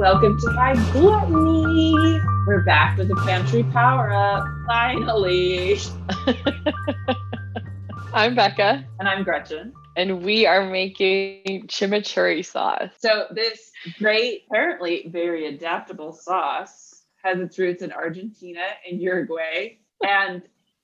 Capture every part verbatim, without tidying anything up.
Welcome to High Gluttony. We're back with the Pantry Power Up, finally. I'm Becca. And I'm Gretchen. And we are making chimichurri sauce. So this great, apparently very adaptable sauce has its roots in Argentina and Uruguay. And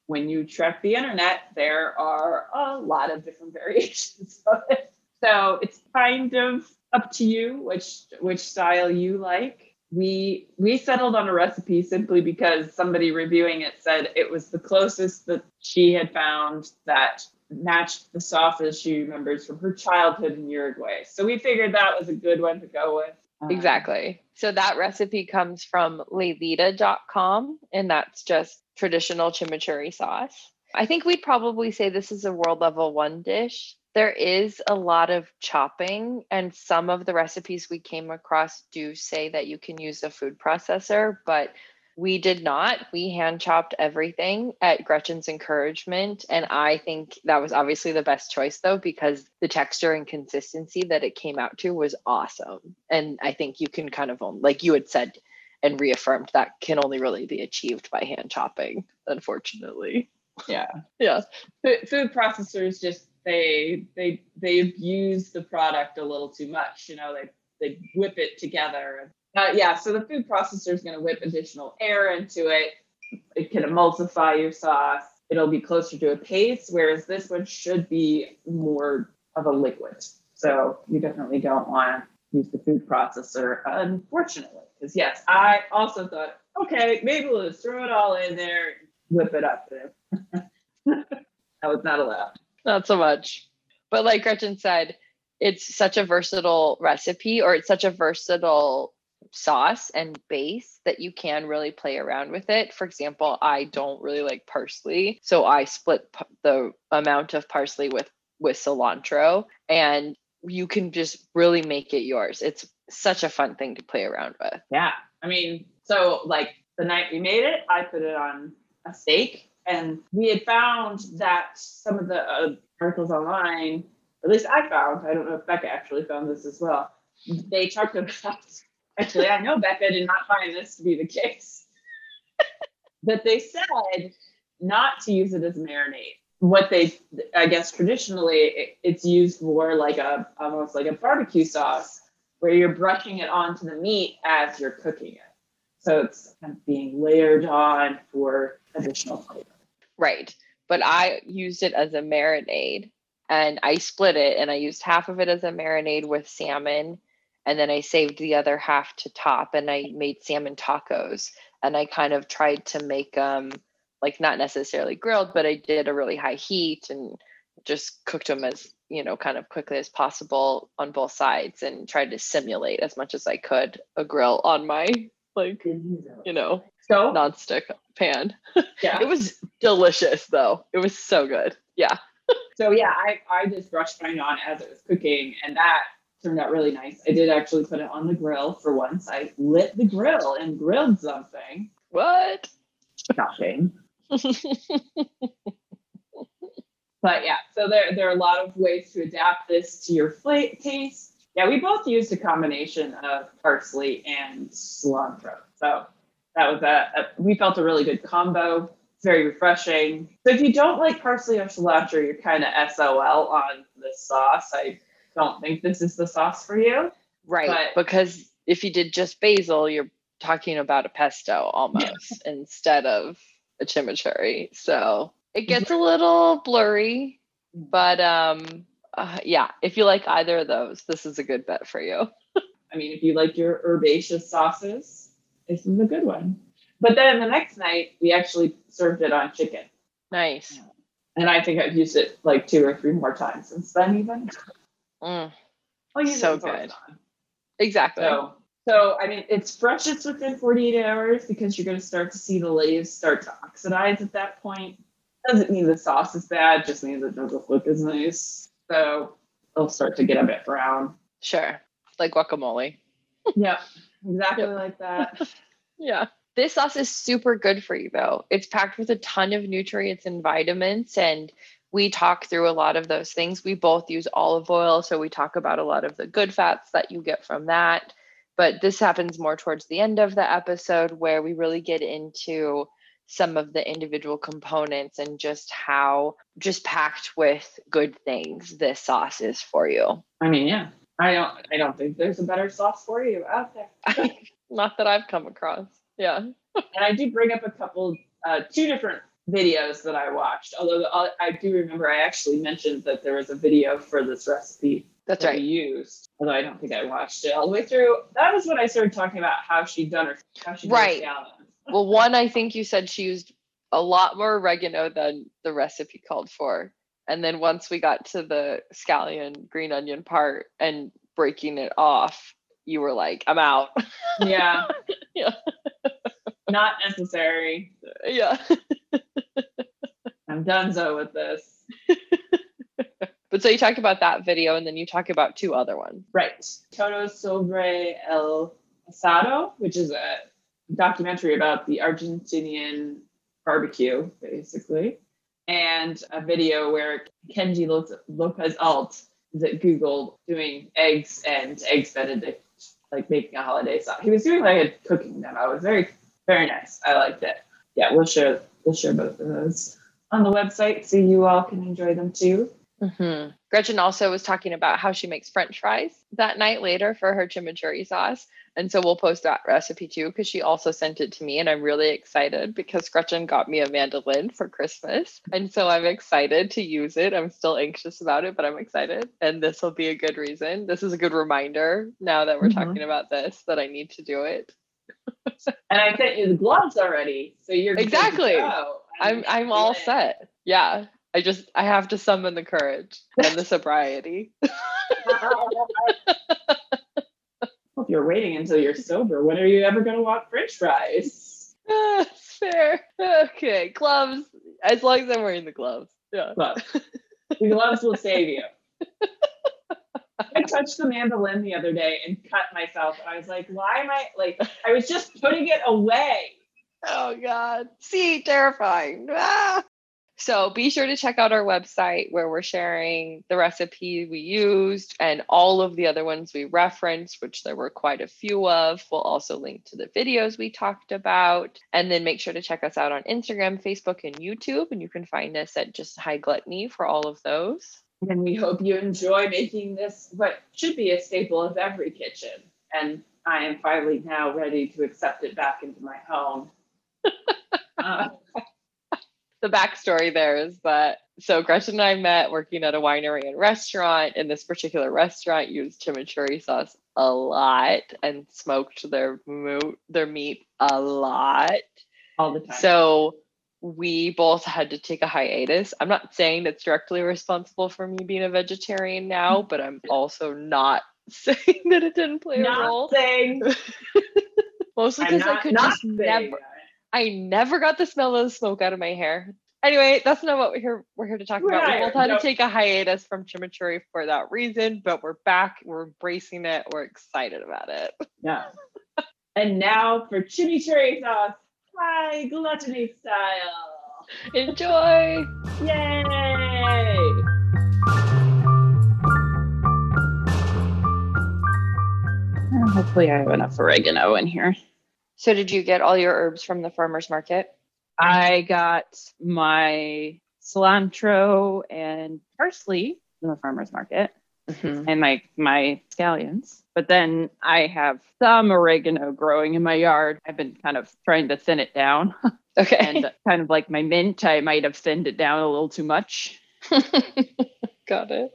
when you trek the internet, there are a lot of different variations of it. So it's kind of up to you which which style you like. We we settled on a recipe simply because somebody reviewing it said it was the closest that she had found that matched the sauces she remembers from her childhood in Uruguay. So we figured that was a good one to go with. Um, exactly. So that recipe comes from Laylita dot com, and that's just traditional chimichurri sauce. I think we'd probably say this is a world level one dish. There is a lot of chopping, and some of the recipes we came across do say that you can use a food processor, but we did not. We hand chopped everything at Gretchen's encouragement. And I think that was obviously the best choice though, because the texture and consistency that it came out to was awesome. And I think you can kind of, like you had said and reaffirmed, that can only really be achieved by hand chopping, unfortunately. Yeah. Yeah. F- food processors just, They they they abuse the product a little too much, you know. They they whip it together. Uh, yeah, so the food processor is going to whip additional air into it. It can emulsify your sauce. It'll be closer to a paste, whereas this one should be more of a liquid. So you definitely don't want to use the food processor, unfortunately. Because yes, I also thought, okay, maybe we'll just throw it all in there, whip it up. That was not allowed. Not so much. But like Gretchen said, it's such a versatile recipe, or it's such a versatile sauce and base that you can really play around with it. For example, I don't really like parsley, so I split p- the amount of parsley with, with cilantro, and you can just really make it yours. It's such a fun thing to play around with. Yeah. I mean, so like the night we made it, I put it on a steak. And we had found that some of the uh, articles online, at least I found, I don't know if Becca actually found this as well, they talked about, actually, I know Becca did not find this to be the case, but they said not to use it as a marinade. What they, I guess, traditionally, it, it's used more like a, almost like a barbecue sauce, where you're brushing it onto the meat as you're cooking it. So it's kind of being layered on for additional flavor. Right. But I used it as a marinade, and I split it, and I used half of it as a marinade with salmon. And then I saved the other half to top, and I made salmon tacos, and I kind of tried to make them um, like not necessarily grilled, but I did a really high heat and just cooked them as, you know, kind of quickly as possible on both sides, and tried to simulate as much as I could a grill on my, like, you know, so nonstick pan. Yeah. It was delicious though. It was so good. Yeah. So yeah, I, I just brushed mine on as it was cooking, and that turned out really nice. I did actually put it on the grill for once. I lit the grill and grilled something. What? Shocking. But yeah, so there, there are a lot of ways to adapt this to your plate taste. Yeah, we both used a combination of parsley and cilantro. So that was a, a, we felt a really good combo. It's very refreshing. So if you don't like parsley or cilantro, you're kind of S O L on this sauce. I don't think this is the sauce for you. Right, but because if you did just basil, you're talking about a pesto almost instead of a chimichurri. So it gets a little blurry, but um, uh, yeah, if you like either of those, this is a good bet for you. I mean, if you like your herbaceous sauces, this is a good one. But then the next night, we actually served it on chicken. Nice. And I think I've used it like two or three more times since then even. Mm. I'll use so it good. On. Exactly. So, so, I mean, it's freshest within forty-eight hours, because you're going to start to see the leaves start to oxidize at that point. Doesn't mean the sauce is bad, just means it doesn't look as nice. So it'll start to get a bit brown. Sure. Like guacamole. Yeah. Exactly. Yep. Like that. Yeah. This sauce is super good for you though. It's packed with a ton of nutrients and vitamins, and we talk through a lot of those things. We both use olive oil, so we talk about a lot of the good fats that you get from that. But this happens more towards the end of the episode, where we really get into some of the individual components and just how just packed with good things this sauce is for you. I mean, yeah, I don't, I don't think there's a better sauce for you out there. Not that I've come across. Yeah. And I do bring up a couple, uh, two different videos that I watched. Although uh, I do remember I actually mentioned that there was a video for this recipe. That's that right. I used, although I don't think I watched it all the way through. That was when I started talking about how she done her, how she right. done her. Well, one, I think you said she used a lot more oregano than the recipe called for. And then once we got to the scallion, green onion part and breaking it off, you were like, I'm out. Yeah. Yeah. Not necessary. Yeah. I'm donezo with this. But so you talk about that video, and then you talk about two other ones. Right. Todos Sobre el Asado, which is a documentary about the Argentinian barbecue, basically, and a video where Kenji Lopez-Alt is at Google doing eggs and eggs Benedict, like making a holiday sauce. He was doing like a cooking demo. It was very, very nice. I liked it. Yeah, we'll share we'll share both of those on the website so you all can enjoy them too. Mm-hmm. Gretchen also was talking about how she makes French fries that night later for her chimichurri sauce. And so we'll post that recipe too, because she also sent it to me, and I'm really excited because Gretchen got me a mandolin for Christmas. And so I'm excited to use it. I'm still anxious about it, but I'm excited. And this will be a good reason. This is a good reminder now that we're mm-hmm. talking about this, that I need to do it. And I sent you the gloves already. So you're exactly. I'm I'm all it. set. Yeah. I just, I have to summon the courage and the sobriety. If you're waiting until you're sober, when are you ever going to want French fries? Uh, fair. Okay. Gloves. As long as I'm wearing the gloves. Yeah. Gloves. The gloves will save you. I touched the mandolin the other day and cut myself. I was like, why am I, like, I was just putting it away. Oh God. See, terrifying. Ah. So be sure to check out our website, where we're sharing the recipe we used and all of the other ones we referenced, which there were quite a few of. We'll also link to the videos we talked about. And then make sure to check us out on Instagram, Facebook, and YouTube. And you can find us at just High Gluttony for all of those. And we hope you enjoy making this what should be a staple of every kitchen. And I am finally now ready to accept it back into my home. uh, The backstory there is that, so Gretchen and I met working at a winery and restaurant, and this particular restaurant used chimichurri sauce a lot and smoked their mo- their meat a lot. All the time. So we both had to take a hiatus. I'm not saying that's directly responsible for me being a vegetarian now, but I'm also not saying that it didn't play not a role. Saying. Mostly because I could just never... That. I never got the smell of the smoke out of my hair. Anyway, that's not what we're here, we're here to talk we're about. We both had no. to take a hiatus from chimichurri for that reason, but we're back. We're embracing it. We're excited about it. Yeah. And now for chimichurri sauce, High Gluttony style. Enjoy. Yay. Hopefully I have enough oregano in here. So did you get all your herbs from the farmer's market? I got my cilantro and parsley from the farmer's market mm-hmm. and my, my scallions. But then I have some oregano growing in my yard. I've been kind of trying to thin it down. Okay. And kind of like my mint, I might have thinned it down a little too much. Got it.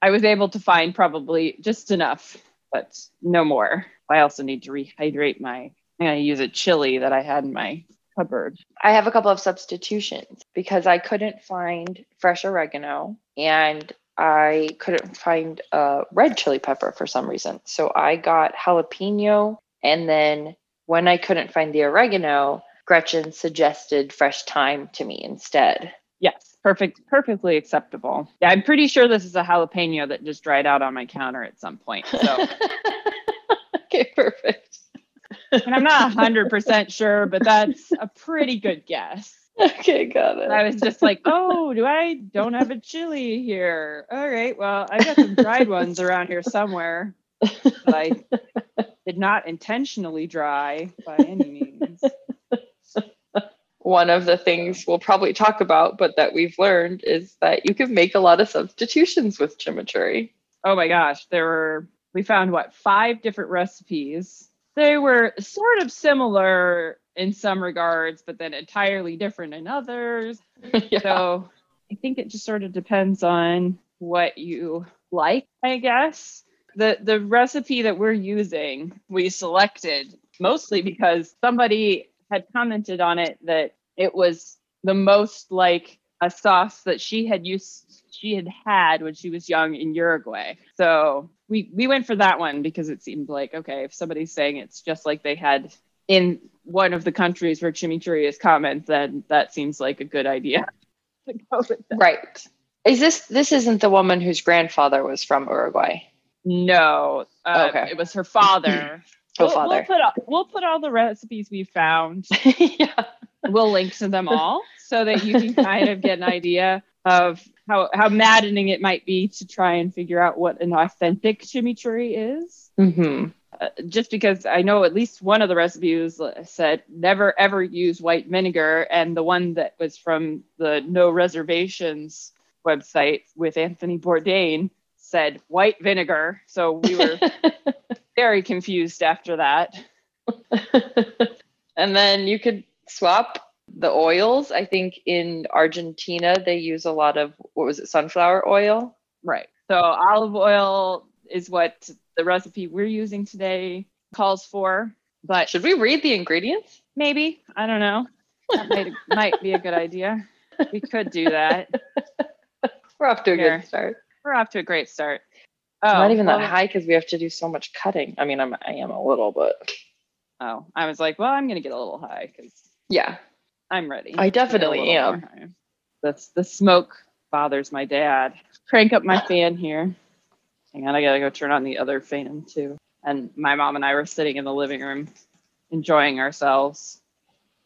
I was able to find probably just enough, but no more. I also need to rehydrate my... I'm going to use a chili that I had in my cupboard. I have a couple of substitutions because I couldn't find fresh oregano and I couldn't find a red chili pepper for some reason. So I got jalapeno, and then when I couldn't find the oregano, Gretchen suggested fresh thyme to me instead. Yes, perfect, perfectly acceptable. Yeah, I'm pretty sure this is a jalapeno that just dried out on my counter at some point. So. Okay, perfect. And I'm not one hundred percent sure, but that's a pretty good guess. Okay, got it. I was just like, oh, do I don't have a chili here? All right, well, I got some dried ones around here somewhere. But I did not intentionally dry by any means. One of the things we'll probably talk about, but that we've learned, is that you can make a lot of substitutions with chimichurri. Oh my gosh, there were, we found what, five different recipes. They were sort of similar in some regards, but then entirely different in others. Yeah. So I think it just sort of depends on what you like, I guess. The the recipe that we're using, we selected mostly because somebody had commented on it that it was the most like a sauce that she had used, she had had when she was young in Uruguay. So we, we went for that one because it seemed like, okay, if somebody's saying it's just like they had in one of the countries where chimichurri is common, then that seems like a good idea to go with that. Right. Is this, this isn't the woman whose grandfather was from Uruguay? No, um, okay. It was her father. Her we'll, father. We'll put, all, we'll put all the recipes we found. Yeah. We'll link to them all so that you can kind of get an idea of how, how maddening it might be to try and figure out what an authentic chimichurri is. Mm-hmm. Uh, just because I know at least one of the recipes said never ever use white vinegar, and the one that was from the No Reservations website with Anthony Bourdain said white vinegar. So we were very confused after that. And then you could swap the oils. I think in Argentina, they use a lot of, what was it, sunflower oil? Right. So olive oil is what the recipe we're using today calls for. But should we read the ingredients? Maybe. I don't know. That might, might be a good idea. We could do that. We're off to a Here. good start. We're off to a great start. Oh, it's not even that well, high because we have to do so much cutting. I mean, I'm, I am a little, but... Oh, I was like, well, I'm going to get a little high because... Yeah. I'm ready. I definitely am. That's, the smoke bothers my dad. Crank up my fan here. Hang on, I got to go turn on the other fan too. And my mom and I were sitting in the living room enjoying ourselves.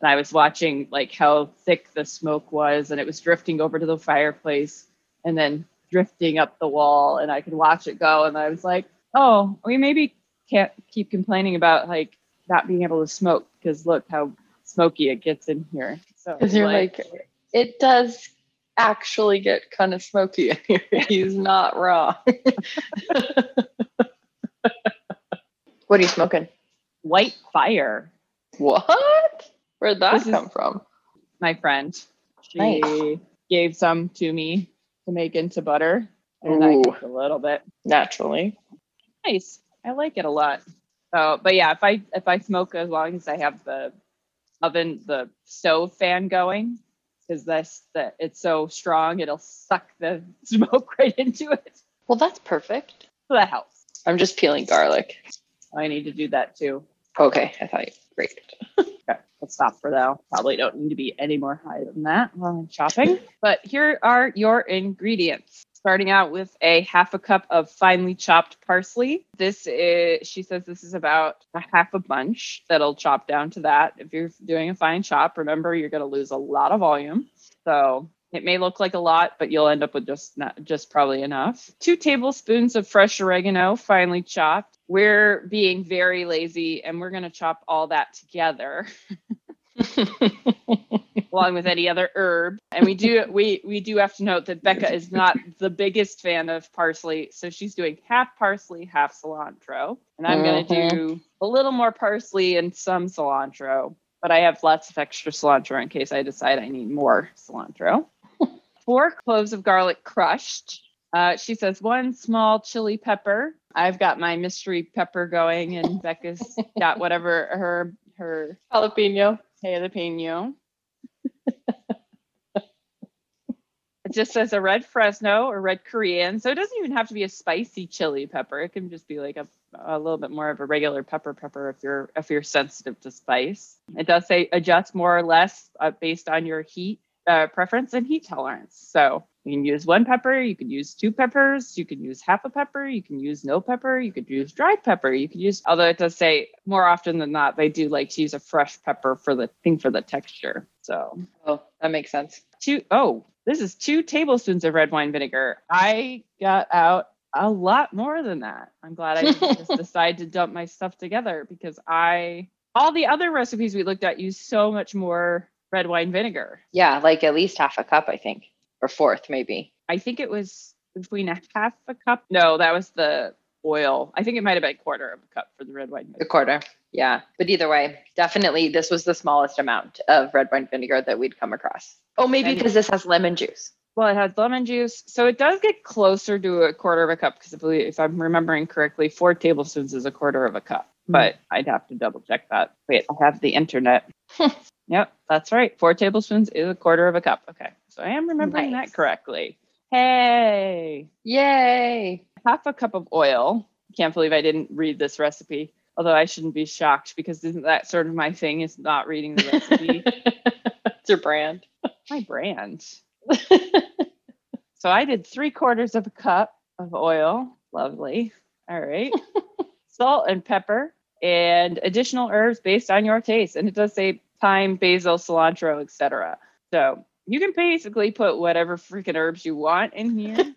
And I was watching like how thick the smoke was, and it was drifting over to the fireplace and then... drifting up the wall, and I could watch it go. And I was like, oh, we maybe can't keep complaining about like not being able to smoke because look how smoky it gets in here. So you're like, like, it does actually get kind of smoky in here. He's not wrong. What are you smoking? White fire. What? Where'd that this come from? My friend. She nice. gave some to me to make into butter, and Ooh. I cook a little bit naturally. Nice, I like it a lot. So, but yeah, if I if I smoke, as long as I have the oven, the stove fan going, because that's that it's so strong, it'll suck the smoke right into it. Well, that's perfect. So that helps. I'm just peeling garlic. I need to do that too. Okay, I thought you great. Okay, let's stop for now. Probably don't need to be any more high than that while I'm chopping. But here are your ingredients. Starting out with a half a cup of finely chopped parsley. This is, she says this is about a half a bunch. That'll chop down to that. If you're doing a fine chop, remember you're going to lose a lot of volume. So it may look like a lot, but you'll end up with just not, just probably enough. Two tablespoons of fresh oregano, finely chopped. We're being very lazy, and we're going to chop all that together, along with any other herb. And we do we we do have to note that Becca is not the biggest fan of parsley, so she's doing half parsley, half cilantro. And I'm mm-hmm. going to do a little more parsley and some cilantro, but I have lots of extra cilantro in case I decide I need more cilantro. Four cloves of garlic crushed. Uh, she says one small chili pepper. I've got my mystery pepper going, and Becca's got whatever her her jalapeno. Jalapeno. It just says a red Fresno or red Korean, so it doesn't even have to be a spicy chili pepper. It can just be like a a little bit more of a regular pepper pepper if you're if you're sensitive to spice. It does say adjust more or less uh, based on your heat uh, preference and heat tolerance. So you can use one pepper, you can use two peppers, you can use half a pepper, you can use no pepper, you could use dried pepper, you could use, although it does say more often than not, they do like to use a fresh pepper for the thing for the texture. So oh, that makes sense. Two, oh, this is two tablespoons of red wine vinegar. I got out a lot more than that. I'm glad I didn't just decide to dump my stuff together, because I, all the other recipes we looked at use so much more red wine vinegar. Yeah, like at least half a cup, I think, or fourth maybe. I think it was between a half a cup. No, that was the oil. I think it might have been a quarter of a cup for the red wine vinegar. A quarter, yeah. But either way, definitely this was the smallest amount of red wine vinegar that we'd come across. Oh, maybe because this has lemon juice. Well, it had lemon juice. So it does get closer to a quarter of a cup, because if, if I'm remembering correctly, four tablespoons is a quarter of a cup. Mm-hmm. But I'd have to double check that. Wait, I have the internet. Yep, that's right. Four tablespoons is a quarter of a cup. Okay, so I am remembering nice. That correctly. Hey! Yay! Half a cup of oil. Can't believe I didn't read this recipe. Although I shouldn't be shocked, because isn't that sort of my thing, is not reading the recipe. It's your brand. My brand. So I did three quarters of a cup of oil. Lovely. All right. Salt and pepper and additional herbs based on your taste. And it does say thyme, basil, cilantro, et cetera. So you can basically put whatever freaking herbs you want in here.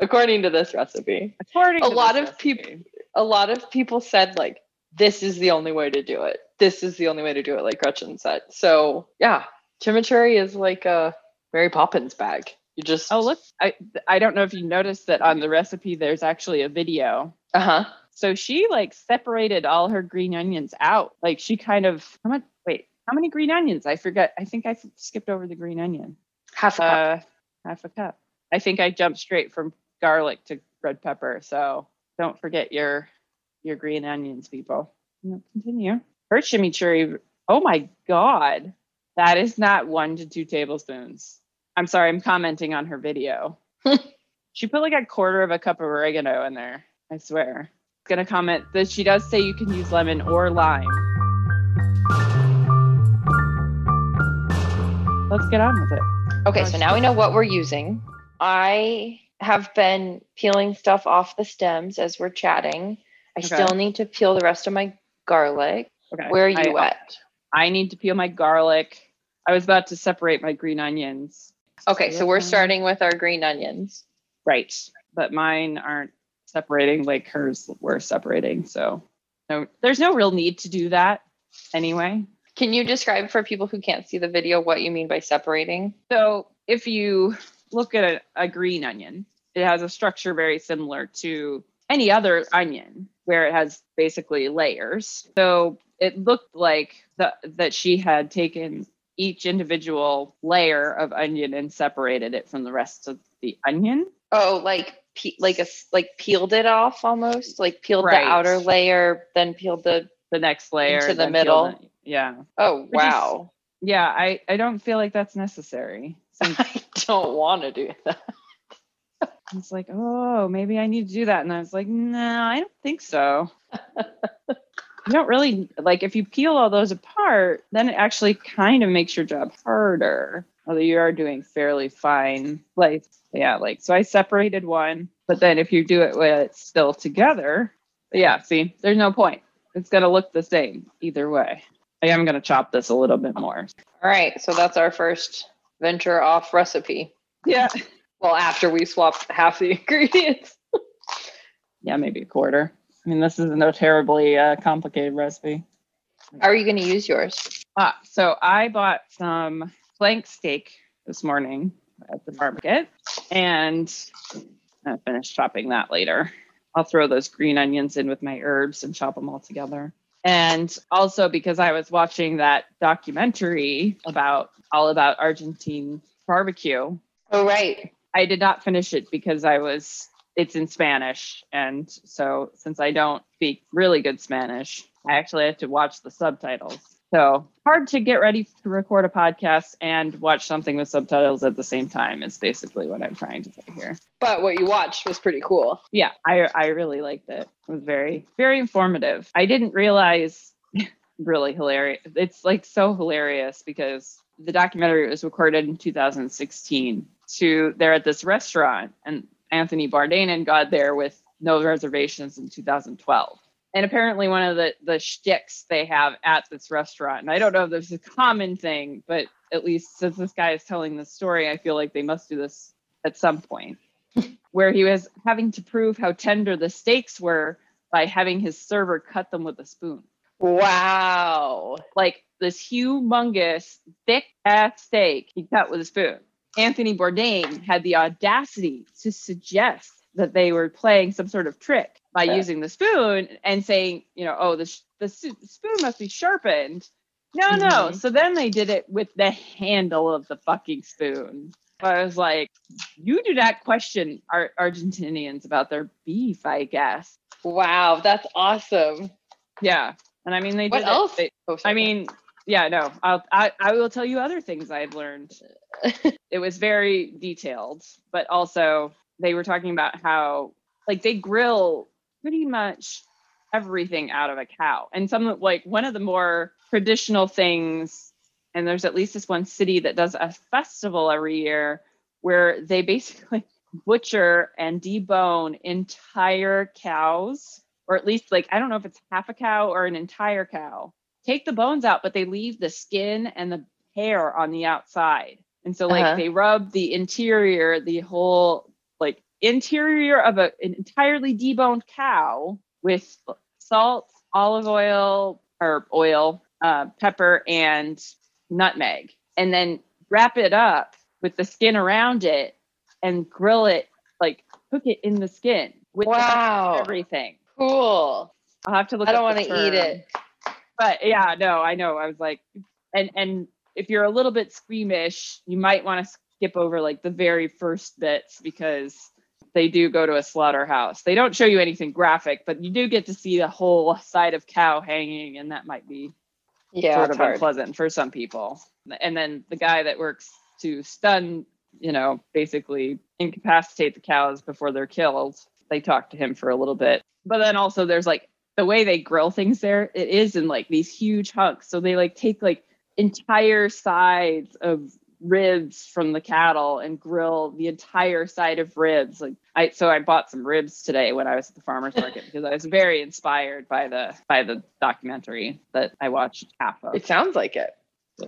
According to this recipe. According a to lot of people a lot of people said, like, this is the only way to do it. This is the only way to do it, like Gretchen said. So yeah, chimichurri is like a Mary Poppins bag. You just oh look, I I don't know if you noticed that on the recipe there's actually a video. Uh huh. So she like separated all her green onions out. Like she kind of how much? Wait, how many green onions? I forgot. I think I skipped over the green onion. Half a uh, cup. Half a cup. I think I jumped straight from garlic to red pepper. So don't forget your your green onions, people. Continue. Her chimichurri. Oh my God. That is not one to two tablespoons. I'm sorry, I'm commenting on her video. She put like a quarter of a cup of oregano in there. I swear. I'm going to comment that she does say you can use lemon or lime. Let's get on with it. Okay, so now we know what we're using. I have been peeling stuff off the stems as we're chatting. I okay. still need to peel the rest of my garlic. Okay. Where are you I, at? I need to peel my garlic. I was about to separate my green onions. Okay, so we're starting with our green onions. Right. But mine aren't separating like hers were separating. So no, there's no real need to do that anyway. Can you describe for people who can't see the video what you mean by separating? So if you look at a, a green onion, it has a structure very similar to any other onion where it has basically layers. So it looked like the, that she had taken each individual layer of onion and separated it from the rest of the onion. Oh, like pe- like a like peeled it off almost, like peeled right. the outer layer, then peeled the the next layer into the middle. It, yeah. Oh wow. Is, yeah, I I don't feel like that's necessary. Since I don't want to do that. I was like, oh, maybe I need to do that, and I was like, no, I don't think so. You don't really, like, if you peel all those apart, then it actually kind of makes your job harder. Although you are doing fairly fine. Like, yeah, like, so I separated one, but then if you do it when it's still together, yeah, see, there's no point. It's going to look the same either way. I am going to chop this a little bit more. All right. So that's our first venture off recipe. Yeah. Well, after we swapped half the ingredients. Yeah, maybe a quarter. I mean, this is no terribly uh, complicated recipe. How are you going to use yours? Ah, so I bought some flank steak this morning at the market, and I'll finish chopping that later. I'll throw those green onions in with my herbs and chop them all together. And also because I was watching that documentary about all about Argentine barbecue. Oh, right. I did not finish it because I was... It's in Spanish. And so since I don't speak really good Spanish, I actually have to watch the subtitles. So hard to get ready to record a podcast and watch something with subtitles at the same time is basically what I'm trying to say here. But what you watched was pretty cool. Yeah, I I really liked it. It was very, very informative. I didn't realize, really hilarious. It's like so hilarious because the documentary was recorded in two thousand sixteen. So they're at this restaurant and Anthony Bourdain and got there with No Reservations in two thousand twelve. And apparently one of the, the shticks they have at this restaurant, and I don't know if this is a common thing, but at least since this guy is telling this story, I feel like they must do this at some point, where he was having to prove how tender the steaks were by having his server cut them with a spoon. Wow. Like this humongous, thick ass steak he cut with a spoon. Anthony Bourdain had the audacity to suggest that they were playing some sort of trick by yeah. using the spoon and saying, you know, oh, the, sh- the su- spoon must be sharpened. No, mm-hmm. no. So then they did it with the handle of the fucking spoon. I was like, you do not question our Argentinians about their beef, I guess. Wow, that's awesome. Yeah. And I mean, they what did else? They, oh, I mean, yeah, no, I'll, I, I will tell you other things I've learned. It was very detailed, but also they were talking about how, like, they grill pretty much everything out of a cow. And some, like, one of the more traditional things, and there's at least this one city that does a festival every year where they basically butcher and debone entire cows, or at least, like, I don't know if it's half a cow or an entire cow. Take the bones out, but they leave the skin and the hair on the outside. And so, like, uh-huh. they rub the interior, the whole, like, interior of a, an entirely deboned cow with salt, olive oil, or oil, uh, pepper, and nutmeg. And then wrap it up with the skin around it and grill it, like, cook it in the skin with wow. everything. Cool. I'll have to look. I don't want to eat it. But yeah, no, I know. I was like, and and if you're a little bit squeamish, you might want to skip over, like, the very first bits, because they do go to a slaughterhouse. They don't show you anything graphic, but you do get to see the whole side of cow hanging, and that might be yeah, sort of hard. Unpleasant for some people. And then the guy that works to stun, you know, basically incapacitate the cows before they're killed. They talk to him for a little bit. But then also there's, like, the way they grill things there, it is in, like, these huge hunks. So they, like, take, like, entire sides of ribs from the cattle and grill the entire side of ribs. Like, I, so I bought some ribs today when I was at the farmer's market because I was very inspired by the, by the documentary that I watched half of. It sounds like it.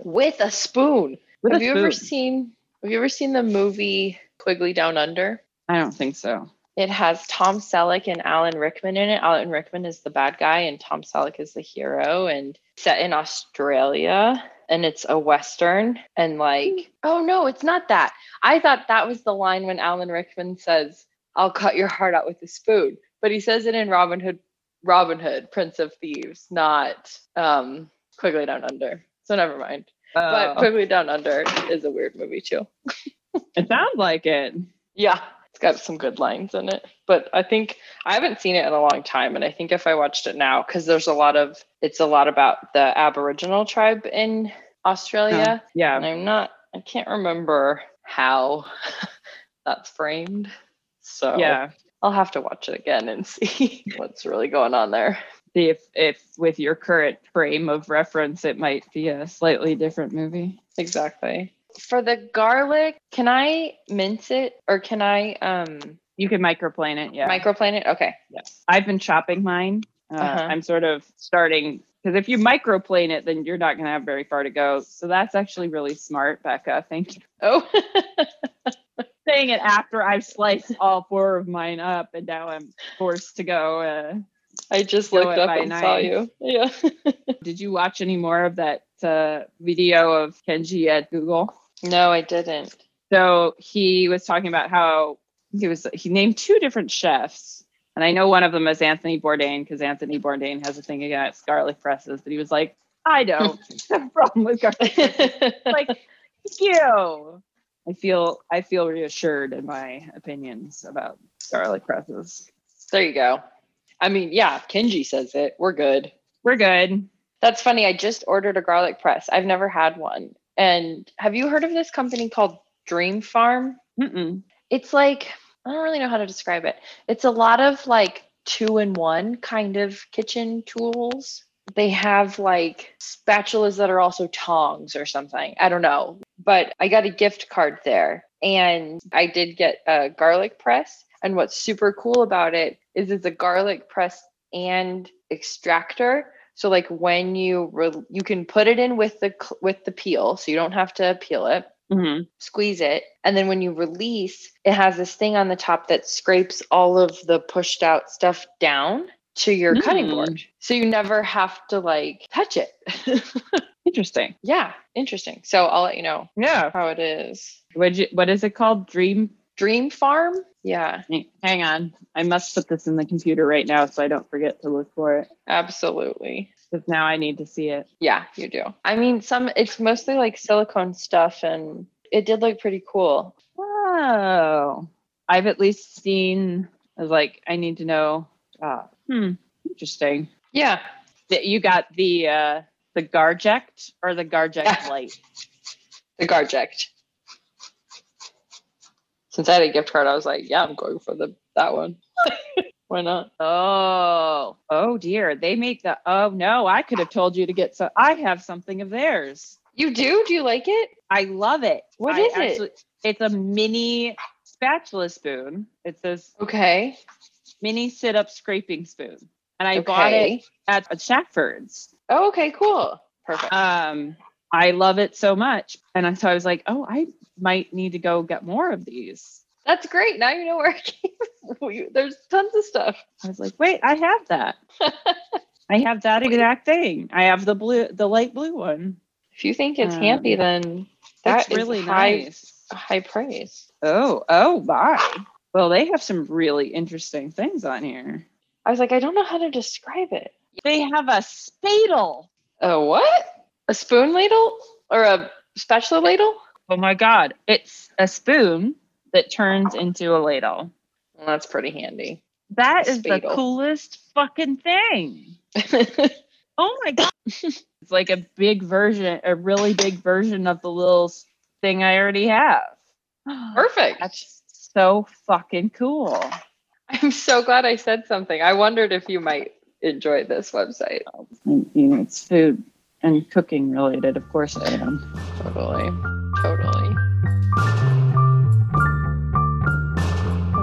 With a spoon. With have a you spoon. ever seen, have you ever seen the movie Quigley Down Under? I don't think so. It has Tom Selleck and Alan Rickman in it. Alan Rickman is the bad guy and Tom Selleck is the hero, and set in Australia, and it's a Western, and, like, oh no, it's not that. I thought that was the line when Alan Rickman says, I'll cut your heart out with a spoon, but he says it in Robin Hood, Robin Hood, Prince of Thieves, not um, Quigley Down Under. So never mind. Oh. But Quigley Down Under is a weird movie too. It sounds like it. Yeah. It's got some good lines in it, but I think I haven't seen it in a long time. And I think if I watched it now, because there's a lot of, it's a lot about the Aboriginal tribe in Australia. Uh, yeah. And I'm not, I can't remember how that's framed. So yeah, I'll have to watch it again and see what's really going on there. See if, if with your current frame of reference, it might be a slightly different movie. Exactly. For the garlic, can I mince it or can I? Um, you can microplane it. Yeah. Microplane it. Okay. Yeah. I've been chopping mine. Uh, uh-huh. I'm sort of starting because if you microplane it, then you're not going to have very far to go. So that's actually really smart, Becca. Thank you. Oh, saying it after I've sliced all four of mine up, and now I'm forced to go. Uh, I just looked up and saw you. Yeah. Did you watch any more of that uh, video of Kenji at Google? No, I didn't. So he was talking about how he was, he named two different chefs. And I know one of them is Anthony Bourdain, because Anthony Bourdain has a thing against garlic presses. But he was like, I don't have a problem with garlic presses. Like, thank you. I feel, I feel reassured in my opinions about garlic presses. There you go. I mean, yeah, Kenji says it. We're good. We're good. That's funny. I just ordered a garlic press. I've never had one. And have you heard of this company called Dream Farm? Mm-mm. It's like, I don't really know how to describe it. It's a lot of, like, two-in-one kind of kitchen tools. They have, like, spatulas that are also tongs or something. I don't know. But I got a gift card there. And I did get a garlic press. And what's super cool about it is it's a garlic press and extractor. So, like, when you, re- you can put it in with the, with the peel, so you don't have to peel it. Mm-hmm. Squeeze it. And then when you release, it has this thing on the top that scrapes all of the pushed out stuff down to your mm. cutting board. So you never have to like touch it. Interesting. Yeah. Interesting. So I'll let you know yeah. how it is. What'd you, what is it called? Dream Dream Farm? Yeah. Hang on. I must put this in the computer right now so I don't forget to look for it. Absolutely. Because now I need to see it. Yeah, you do. I mean, some it's mostly like silicone stuff, and it did look pretty cool. Wow. I've at least seen, I was like, I need to know. Uh, hmm. Interesting. Yeah. You got the uh, the Garject or the Garject light? The Garject. Since I had a gift card, I was like, yeah, I'm going for the that one. Why not? Oh, oh dear. They make the, oh no, I could have told you to get some. I have something of theirs. You do? Do you like it? I love it. What I is actually, it? It's a mini spatula spoon. It's this okay. mini sit-up scraping spoon. And I okay. bought it at Shackford's. Oh, okay, cool. Perfect. Um, I love it so much. And so I was like, oh, I might need to go get more of these. That's great. Now you know where I came from. There's tons of stuff. I was like, wait, I have that. I have that exact thing. I have the blue, the light blue one. If you think it's um, handy, then that's really high, nice. High praise. Oh, oh, my. Well, they have some really interesting things on here. I was like, I don't know how to describe it. They have a spladle. A what? A spoon ladle or a spatula ladle? Oh, my God. It's a spoon that turns into a ladle. Well, that's pretty handy. That is the coolest fucking thing. Oh my God. It's like a big version, a really big version of the little thing I already have. Perfect. That's so fucking cool. I'm so glad I said something. I wondered if you might enjoy this website. You know, it's food and cooking related. Of course I am. Totally. Totally.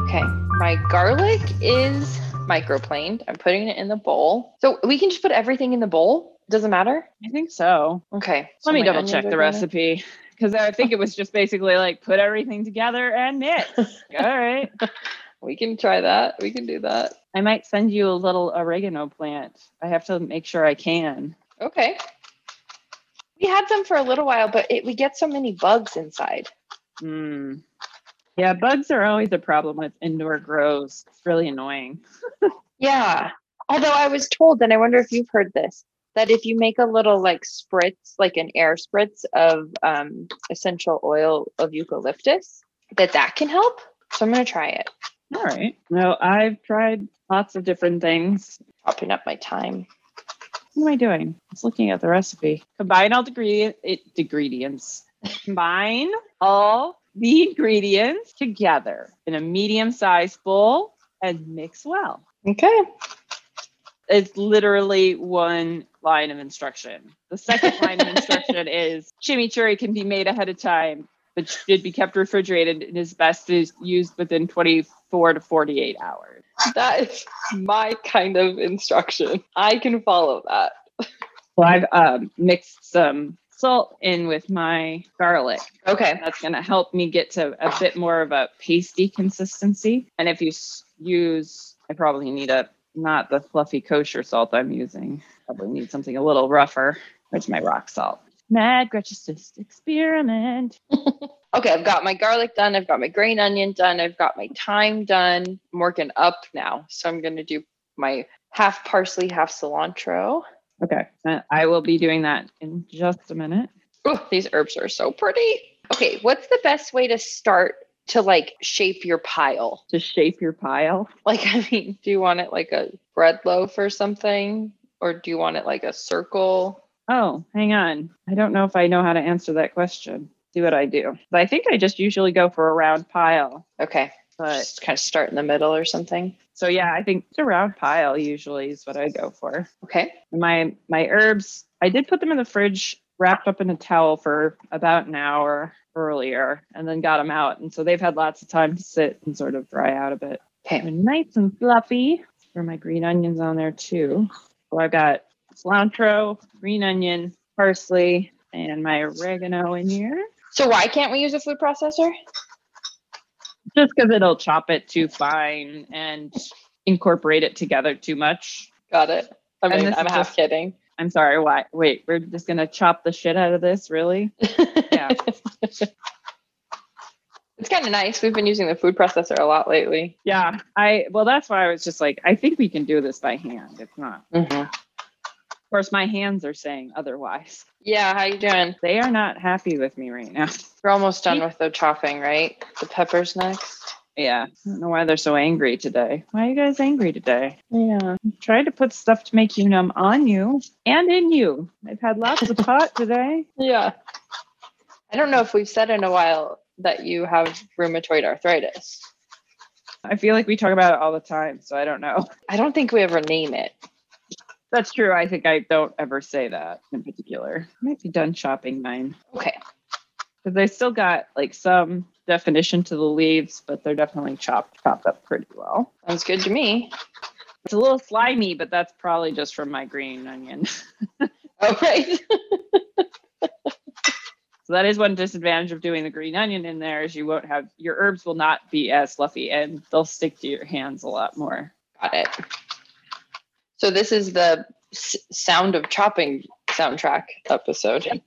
Okay, my garlic is microplaned. I'm putting it in the bowl. So we can just put everything in the bowl? Doesn't matter? I think so. Okay. Let so me double check the recipe because I think it was just basically like put everything together and mix. All right. We can try that. We can do that. I might send you a little oregano plant. I have to make sure I can. Okay. We had some for a little while, but it, we get so many bugs inside. Hmm. Yeah, bugs are always a problem with indoor grows. It's really annoying. Yeah. Although I was told, and I wonder if you've heard this, that if you make a little like spritz, like an air spritz of um, essential oil of eucalyptus, that that can help. So I'm going to try it. All right. No, I've tried lots of different things. Popping up my time. What am I doing? I was looking at the recipe. Combine all degree- it, ingredients. Combine all the ingredients together in a medium-sized bowl and mix well. Okay. It's literally one line of instruction. The second line of instruction is chimichurri can be made ahead of time, but should be kept refrigerated and is best used within twenty-four to forty-eight hours. That is my kind of instruction. I can follow that. Well, I've um, mixed some salt in with my garlic. Okay. That's going to help me get to a bit more of a pasty consistency. And if you use, I probably need a, not the fluffy kosher salt I'm using. Probably need something a little rougher. Where's my rock salt? Mad Gretchen's experiment. Okay, I've got my garlic done. I've got my green onion done. I've got my thyme done. I'm working up now. So I'm going to do my half parsley, half cilantro. Okay, I will be doing that in just a minute. Oh, these herbs are so pretty. Okay, what's the best way to start to like shape your pile? To shape your pile? Like, I mean, do you want it like a bread loaf or something? Or do you want it like a circle? Oh, hang on. I don't know if I know how to answer that question. See what I do. But I think I just usually go for a round pile. Okay. But just kind of start in the middle or something. So yeah, I think it's a round pile usually is what I go for. Okay. My my herbs, I did put them in the fridge wrapped up in a towel for about an hour earlier and then got them out. And so they've had lots of time to sit and sort of dry out a bit. Okay. They're nice and fluffy. Throw my green onions on there too. So I've got cilantro, green onion, parsley, and my oregano in here. So why can't we use a food processor? Just because it'll chop it too fine and incorporate it together too much. Got it. I mean, I'm half just, kidding. I'm sorry. Why? Wait, we're just going to chop the shit out of this? Really? Yeah. It's kind of nice. We've been using the food processor a lot lately. Yeah. I Well, that's why I was just like, I think we can do this by hand. It's not. Mm-hmm. Of course, my hands are saying otherwise. Yeah. How you doing? They are not happy with me right now. We're almost done with the chopping, right? The peppers next. Yeah. I don't know why they're so angry today. Why are you guys angry today? Yeah. I tried to put stuff to make you numb on you and in you. I've had lots of pot today. Yeah. I don't know if we've said in a while that you have rheumatoid arthritis. I feel like we talk about it all the time, so I don't know. I don't think we ever name it. That's true. I think I don't ever say that in particular. I might be done shopping mine. Okay. Because I still got like some definition to the leaves, but they're definitely chopped, chopped up pretty well. Sounds good to me. It's a little slimy, but that's probably just from my green onion. Oh, right. So that is one disadvantage of doing the green onion in there is you won't have, your herbs will not be as fluffy and they'll stick to your hands a lot more. Got it. So this is the s- sound of chopping soundtrack episode. Yep.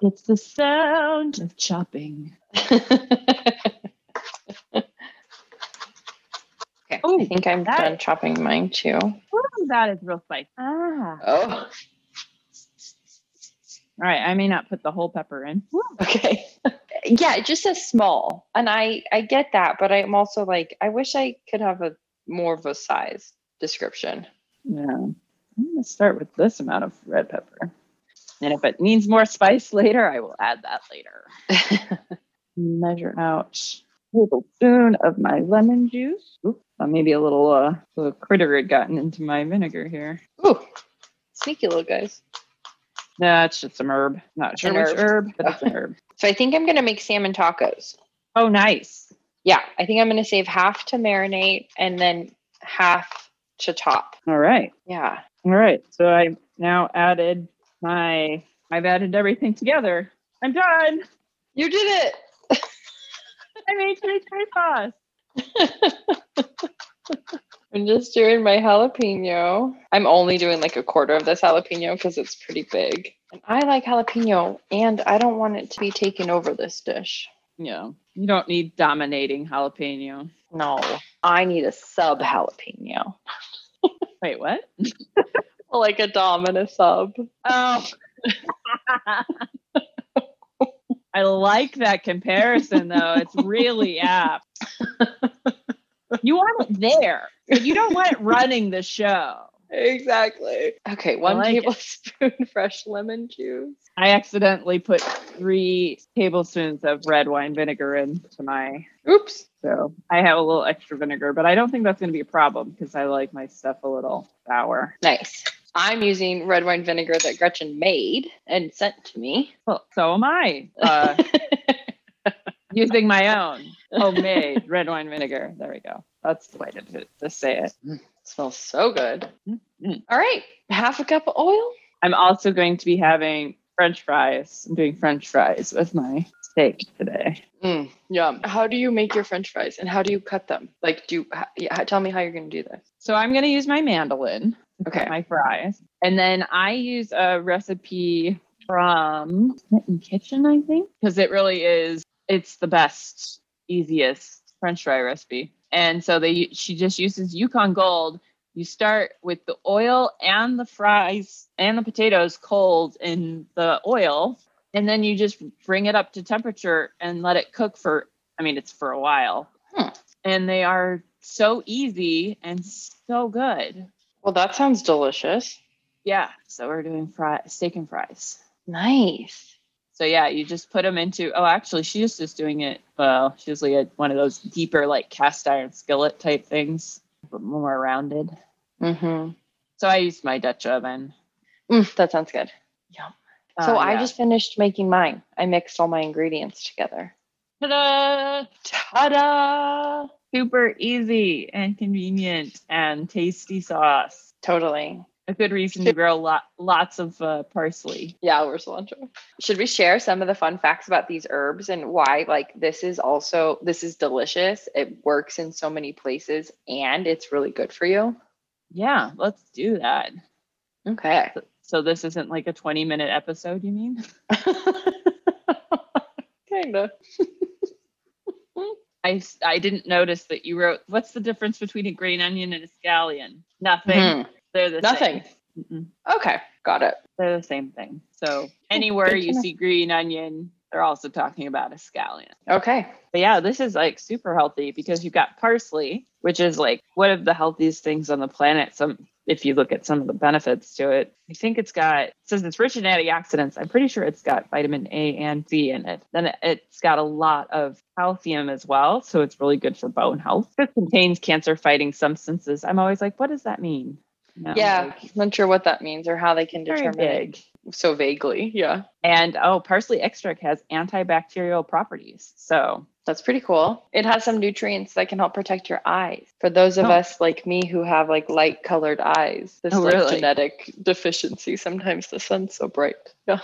It's the sound of chopping. Okay. Ooh, I think I'm that, done chopping mine too. Ooh, that is real spicy. Ah. Oh. All right, I may not put the whole pepper in. Woo. Okay. Yeah, it just says small. And I, I get that, but I'm also like, I wish I could have a more of a size description. Yeah. I'm going to start with this amount of red pepper. And if it needs more spice later, I will add that later. Measure out a tablespoon of my lemon juice. Ooh, maybe a little, uh, little critter had gotten into my vinegar here. Ooh, sneaky little guys. No, nah, it's just some herb. Not sure which herb, but it's an herb. So I think I'm going to make salmon tacos. Oh, nice. Yeah, I think I'm going to save half to marinate and then half to top. All right. Yeah. All right. So I now added my, I've added everything together. I'm done. You did it. I made chimichurri sauce. I'm just doing my jalapeno. I'm only doing like a quarter of this jalapeno because it's pretty big. And I like jalapeno and I don't want it to be taking over this dish. Yeah. You don't need dominating jalapeno. No, I need a sub jalapeno. Wait, what? Like a dom and a sub. Oh. I like that comparison though. It's really apt. You want it there. But you don't want it running the show. Exactly. Okay, one like tablespoon it. Fresh lemon juice. I accidentally put three tablespoons of red wine vinegar into my... Oops. So I have a little extra vinegar, but I don't think that's going to be a problem because I like my stuff a little sour. Nice. I'm using red wine vinegar that Gretchen made and sent to me. Well, so am I. Uh, using my own homemade red wine vinegar. There we go. That's the way to, to say it. Mm, it smells so good. Mm-hmm. All right. Half a cup of oil. I'm also going to be having French fries. I'm doing French fries with my steak today. Mm, yum. How do you make your French fries and how do you cut them? Like, do you, yeah, tell me how you're going to do this. So I'm going to use my mandolin. Okay. My fries. And then I use a recipe from Mitten Kitchen, I think, because it really is. It's the best, easiest French fry recipe. And so they, she just uses Yukon Gold. You start with the oil and the fries and the potatoes cold in the oil. And then you just bring it up to temperature and let it cook for, I mean, it's for a while. Hmm. And they are so easy and so good. Well, that sounds delicious. Yeah. So we're doing fry, steak and fries. Nice. So yeah, you just put them into, oh, actually she was just doing it. Well, she usually had one of those deeper, like cast iron skillet type things, but more rounded. Mm-hmm. So I used my Dutch oven. Mm, that sounds good. Yum. Uh, so yeah. I just finished making mine. I mixed all my ingredients together. Ta-da! Ta-da! Super easy and convenient and tasty sauce. Totally. a good reason to grow lot, lots of uh, parsley. Yeah, or cilantro. Should we share some of the fun facts about these herbs and why, like, this is also, this is delicious. It works in so many places and it's really good for you. Yeah, let's do that. Okay. So, so this isn't like a twenty minute episode, you mean? Kind of. I, I didn't notice that you wrote, what's the difference between a green onion and a scallion? Nothing. Mm. They're the Nothing. Same. Mm-mm. Okay. Got it. They're the same thing. So anywhere you see green onion, they're also talking about a scallion. Okay. But yeah, this is like super healthy because you've got parsley, which is like one of the healthiest things on the planet. Some, if you look at some of the benefits to it, I think it's got, it says it's rich in antioxidants. I'm pretty sure it's got vitamin A and C in it. Then it's got a lot of calcium as well. So it's really good for bone health. It contains cancer fighting substances. I'm always like, what does that mean? No, yeah, like, I'm not sure what that means or how they can determine it so vaguely. Yeah. And oh, parsley extract has antibacterial properties. So that's pretty cool. It has some nutrients that can help protect your eyes. For those of oh. us like me who have like light colored eyes, this oh, like, really? genetic deficiency. Sometimes the sun's so bright. Yeah.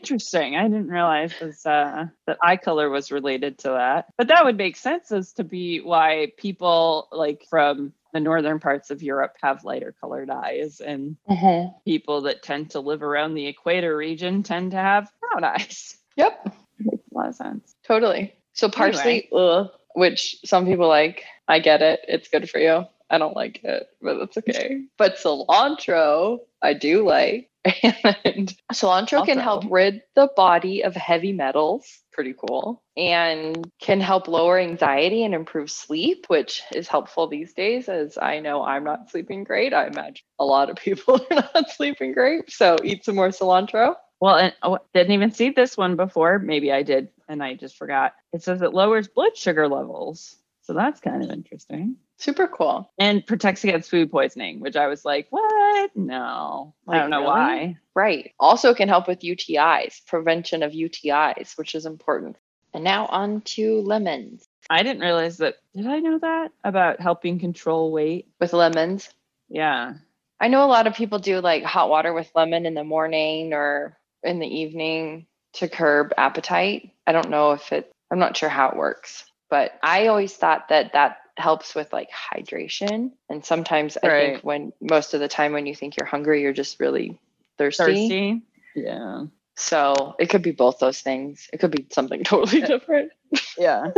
Interesting. I didn't realize this, uh, that eye color was related to that. But that would make sense as to be why people like from the northern parts of Europe have lighter colored eyes, and uh-huh. people that tend to live around the equator region tend to have brown eyes. Yep. Makes a lot of sense. Totally. So parsley, anyway. Ugh, which some people like, I get it. It's good for you. I don't like it, but that's okay. But cilantro, I do like. And cilantro also can help rid the body of heavy metals. Pretty cool. And can help lower anxiety and improve sleep, which is helpful these days, as I know I'm not sleeping great. I imagine a lot of people are not sleeping great. So eat some more cilantro. Well, and oh, didn't even see this one before. Maybe I did, and I just forgot. It says it lowers blood sugar levels. So that's kind of interesting. Super cool. And protects against food poisoning, which I was like, what? No, like, I don't know really? why. Right. Also can help with U T Is, prevention of U T Is, which is important. And now on to lemons. I didn't realize that. Did I know that about helping control weight? With lemons? Yeah. I know a lot of people do like hot water with lemon in the morning or in the evening to curb appetite. I don't know if it, I'm not sure how it works. But I always thought that that helps with like hydration. And sometimes right. I think when most of the time when you think you're hungry, you're just really thirsty. Thirsty. Yeah. So it could be both those things. It could be something totally different. Yeah.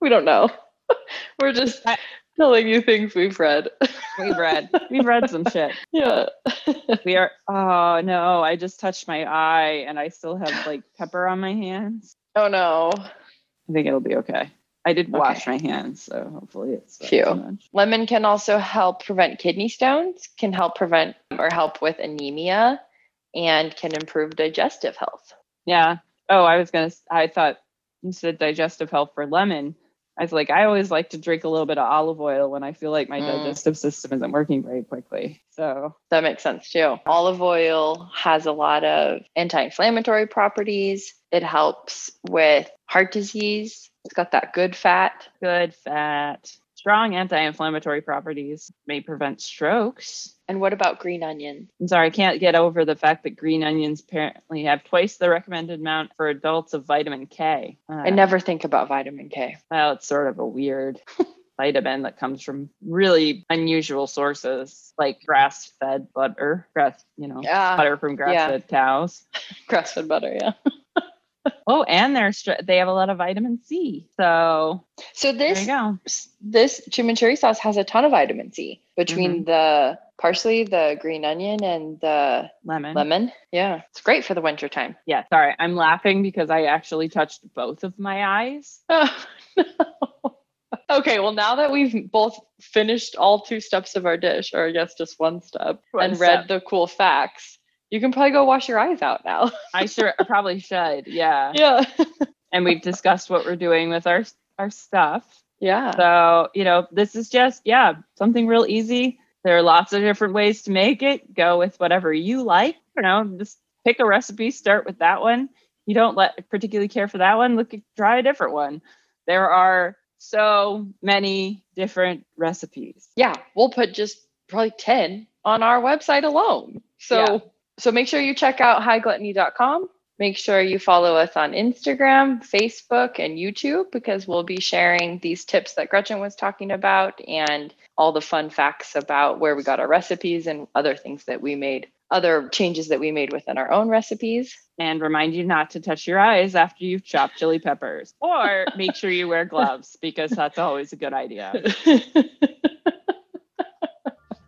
We don't know. We're just I, telling you things we've read. We've read. We've read some shit. Yeah. We are. Oh, no. I just touched my eye and I still have like pepper on my hands. Oh, no. I think it'll be okay. I did wash okay. my hands, so hopefully it's not too much. Lemon can also help prevent kidney stones, can help prevent or help with anemia, and can improve digestive health. Yeah. Oh, I was going to, I thought you said digestive health for lemon. I was like, I always like to drink a little bit of olive oil when I feel like my mm. digestive system isn't working very quickly. So that makes sense too. Olive oil has a lot of anti-inflammatory properties. It helps with heart disease. It's got that good fat. Good fat. Strong anti-inflammatory properties, may prevent strokes. And what about green onions? I'm sorry, I can't get over the fact that green onions apparently have twice the recommended amount for adults of vitamin K. Uh, I never think about vitamin K. Well, it's sort of a weird vitamin that comes from really unusual sources, like grass-fed butter, grass, you know, yeah. butter from grass-fed yeah. cows. Grass-fed butter, yeah. Oh, and they're stri- they have a lot of vitamin C. So, so this this chimichurri sauce has a ton of vitamin C between mm-hmm. the parsley, the green onion, and the lemon. Lemon, yeah, it's great for the winter time. Yeah, sorry, I'm laughing because I actually touched both of my eyes. Oh, no. Okay, well, now that we've both finished all two steps of our dish, or I guess just one step, one and step. read the cool facts. You can probably go wash your eyes out now. I sure probably should. Yeah. Yeah. And we've discussed what we're doing with our, our stuff. Yeah. So, you know, this is just, yeah, something real easy. There are lots of different ways to make it. Go with whatever you like, you know, just pick a recipe, start with that one. You don't let particularly care for that one. Look, try a different one. There are so many different recipes. Yeah. We'll put just probably ten on our website alone. So, yeah. so make sure you check out high gluttony dot com. Make sure you follow us on Instagram, Facebook, and YouTube, because we'll be sharing these tips that Gretchen was talking about and all the fun facts about where we got our recipes and other things that we made, other changes that we made within our own recipes. And remind you not to touch your eyes after you've chopped chili peppers, or make sure you wear gloves, because that's always a good idea.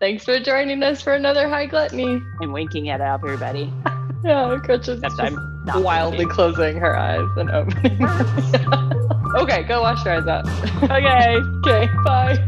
Thanks for joining us for another High Gluttony. I'm winking at everybody. Yeah, Gretchen's Except just I'm not wildly winking. Closing her eyes and opening her. Okay, go wash your eyes out. Okay. Okay, bye.